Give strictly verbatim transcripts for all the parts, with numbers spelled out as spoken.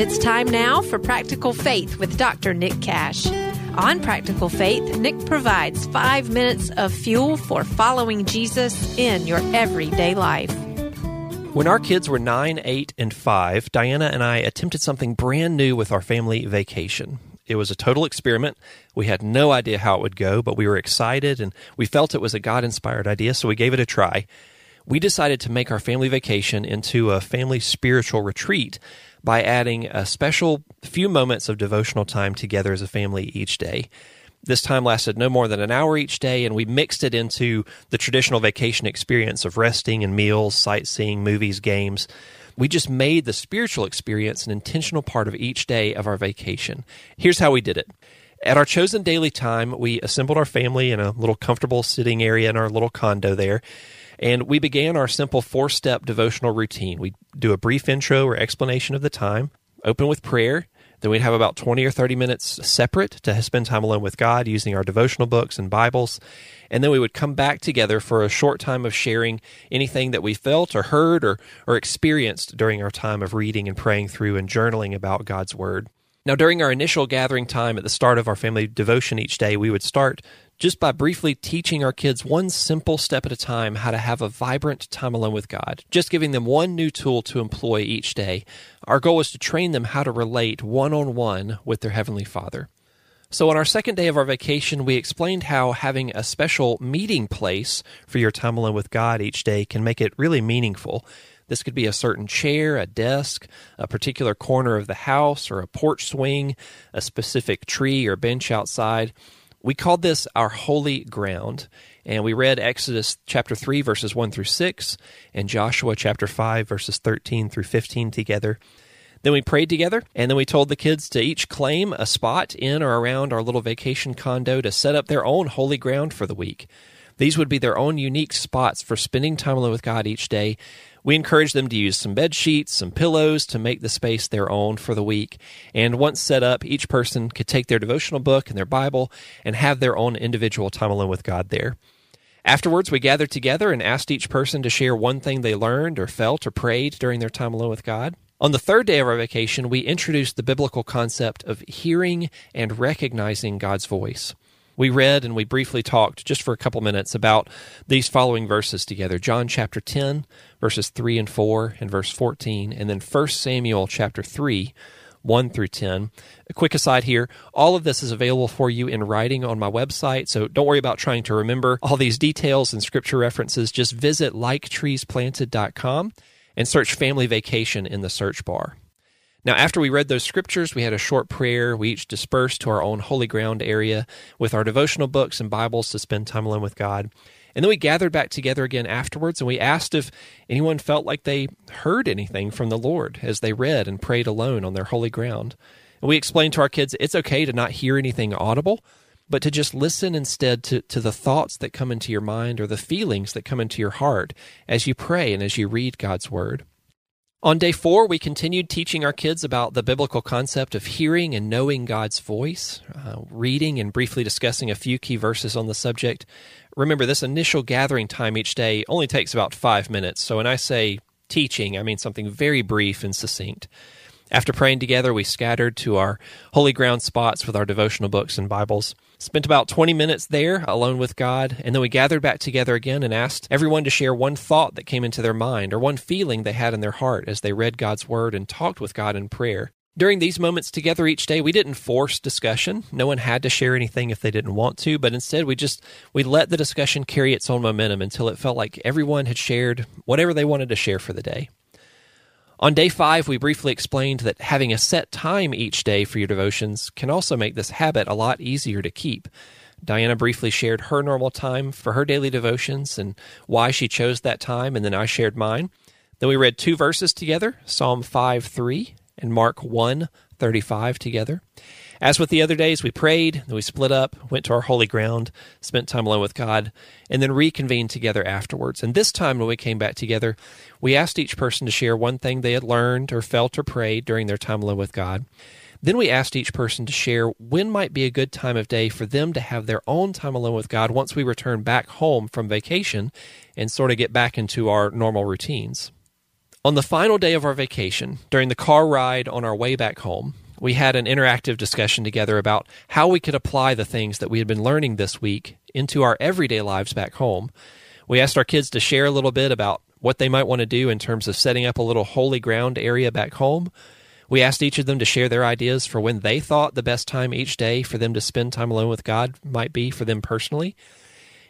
It's time now for Practical Faith with Doctor Nick Cash. On Practical Faith, Nick provides five minutes of fuel for following Jesus in your everyday life. When our kids were nine, eight, and five, Diana and I attempted something brand new with our family vacation. It was a total experiment. We had no idea how it would go, but we were excited, and we felt it was a God-inspired idea, so we gave it a try. We decided to make our family vacation into a family spiritual retreat by adding a special few moments of devotional time together as a family each day. This time lasted no more than an hour each day, and we mixed it into the traditional vacation experience of resting and meals, sightseeing, movies, games. We just made the spiritual experience an intentional part of each day of our vacation. Here's how we did it. At our chosen daily time, we assembled our family in a little comfortable sitting area in our little condo there. And we began our simple four-step devotional routine. We'd do a brief intro or explanation of the time, open with prayer, then we'd have about twenty or thirty minutes separate to spend time alone with God using our devotional books and Bibles, and then we would come back together for a short time of sharing anything that we felt or heard or, or experienced during our time of reading and praying through and journaling about God's Word. Now, during our initial gathering time at the start of our family devotion each day, we would start just by briefly teaching our kids one simple step at a time how to have a vibrant time alone with God, just giving them one new tool to employ each day. Our goal is to train them how to relate one-on-one with their Heavenly Father. So on our second day of our vacation, we explained how having a special meeting place for your time alone with God each day can make it really meaningful. This could be a certain chair, a desk, a particular corner of the house, or a porch swing, a specific tree or bench outside. We called this our holy ground, and we read Exodus chapter three, verses one through six, and Joshua chapter five, verses thirteen through fifteen together. Then we prayed together, and then we told the kids to each claim a spot in or around our little vacation condo to set up their own holy ground for the week. These would be their own unique spots for spending time alone with God each day. We encouraged them to use some bed sheets, some pillows to make the space their own for the week. And once set up, each person could take their devotional book and their Bible and have their own individual time alone with God there. Afterwards, we gathered together and asked each person to share one thing they learned or felt or prayed during their time alone with God. On the third day of our vacation, we introduced the biblical concept of hearing and recognizing God's voice. We read and we briefly talked, just for a couple minutes, about these following verses together. John chapter ten, verses three and four, and verse fourteen, and then First Samuel chapter three, one through ten. A quick aside here, all of this is available for you in writing on my website, so don't worry about trying to remember all these details and scripture references. Just visit like trees planted dot com and search Family Vacation in the search bar. Now, after we read those scriptures, we had a short prayer. We each dispersed to our own holy ground area with our devotional books and Bibles to spend time alone with God. And then we gathered back together again afterwards, and we asked if anyone felt like they heard anything from the Lord as they read and prayed alone on their holy ground. And we explained to our kids it's okay to not hear anything audible, but to just listen instead to, to the thoughts that come into your mind or the feelings that come into your heart as you pray and as you read God's Word. On day four, we continued teaching our kids about the biblical concept of hearing and knowing God's voice, uh, reading and briefly discussing a few key verses on the subject. Remember, this initial gathering time each day only takes about five minutes, so when I say teaching, I mean something very brief and succinct. After praying together, we scattered to our holy ground spots with our devotional books and Bibles, spent about twenty minutes there alone with God, and then we gathered back together again and asked everyone to share one thought that came into their mind or one feeling they had in their heart as they read God's Word and talked with God in prayer. During these moments together each day, we didn't force discussion. No one had to share anything if they didn't want to, but instead we just we let the discussion carry its own momentum until it felt like everyone had shared whatever they wanted to share for the day. On day five, we briefly explained that having a set time each day for your devotions can also make this habit a lot easier to keep. Diana briefly shared her normal time for her daily devotions and why she chose that time, and then I shared mine. Then we read two verses together, Psalm five three and Mark one thirty-five together. As with the other days, we prayed, then we split up, went to our holy ground, spent time alone with God, and then reconvened together afterwards. And this time when we came back together, we asked each person to share one thing they had learned or felt or prayed during their time alone with God. Then we asked each person to share when might be a good time of day for them to have their own time alone with God once we return back home from vacation and sort of get back into our normal routines. On the final day of our vacation, during the car ride on our way back home, we had an interactive discussion together about how we could apply the things that we had been learning this week into our everyday lives back home. We asked our kids to share a little bit about what they might want to do in terms of setting up a little holy ground area back home. We asked each of them to share their ideas for when they thought the best time each day for them to spend time alone with God might be for them personally.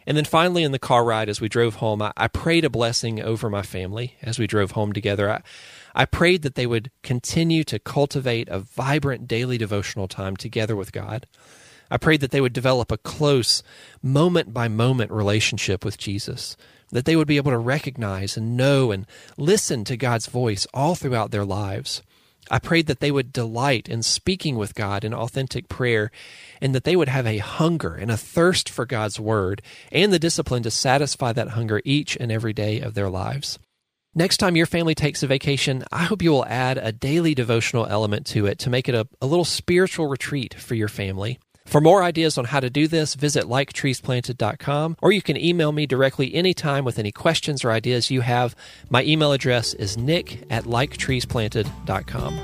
And then finally, in the car ride as we drove home, I, I prayed a blessing over my family as we drove home together. I, I prayed that they would continue to cultivate a vibrant daily devotional time together with God. I prayed that they would develop a close, moment-by-moment relationship with Jesus, that they would be able to recognize and know and listen to God's voice all throughout their lives. I prayed that they would delight in speaking with God in authentic prayer, and that they would have a hunger and a thirst for God's word and the discipline to satisfy that hunger each and every day of their lives. Next time your family takes a vacation, I hope you will add a daily devotional element to it to make it a, a little spiritual retreat for your family. For more ideas on how to do this, visit like trees planted dot com, or you can email me directly anytime with any questions or ideas you have. My email address is nick at like trees planted dot com.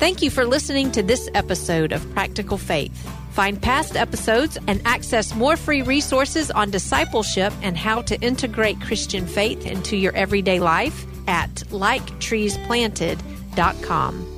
Thank you for listening to this episode of Practical Faith. Find past episodes and access more free resources on discipleship and how to integrate Christian faith into your everyday life at like trees planted dot com.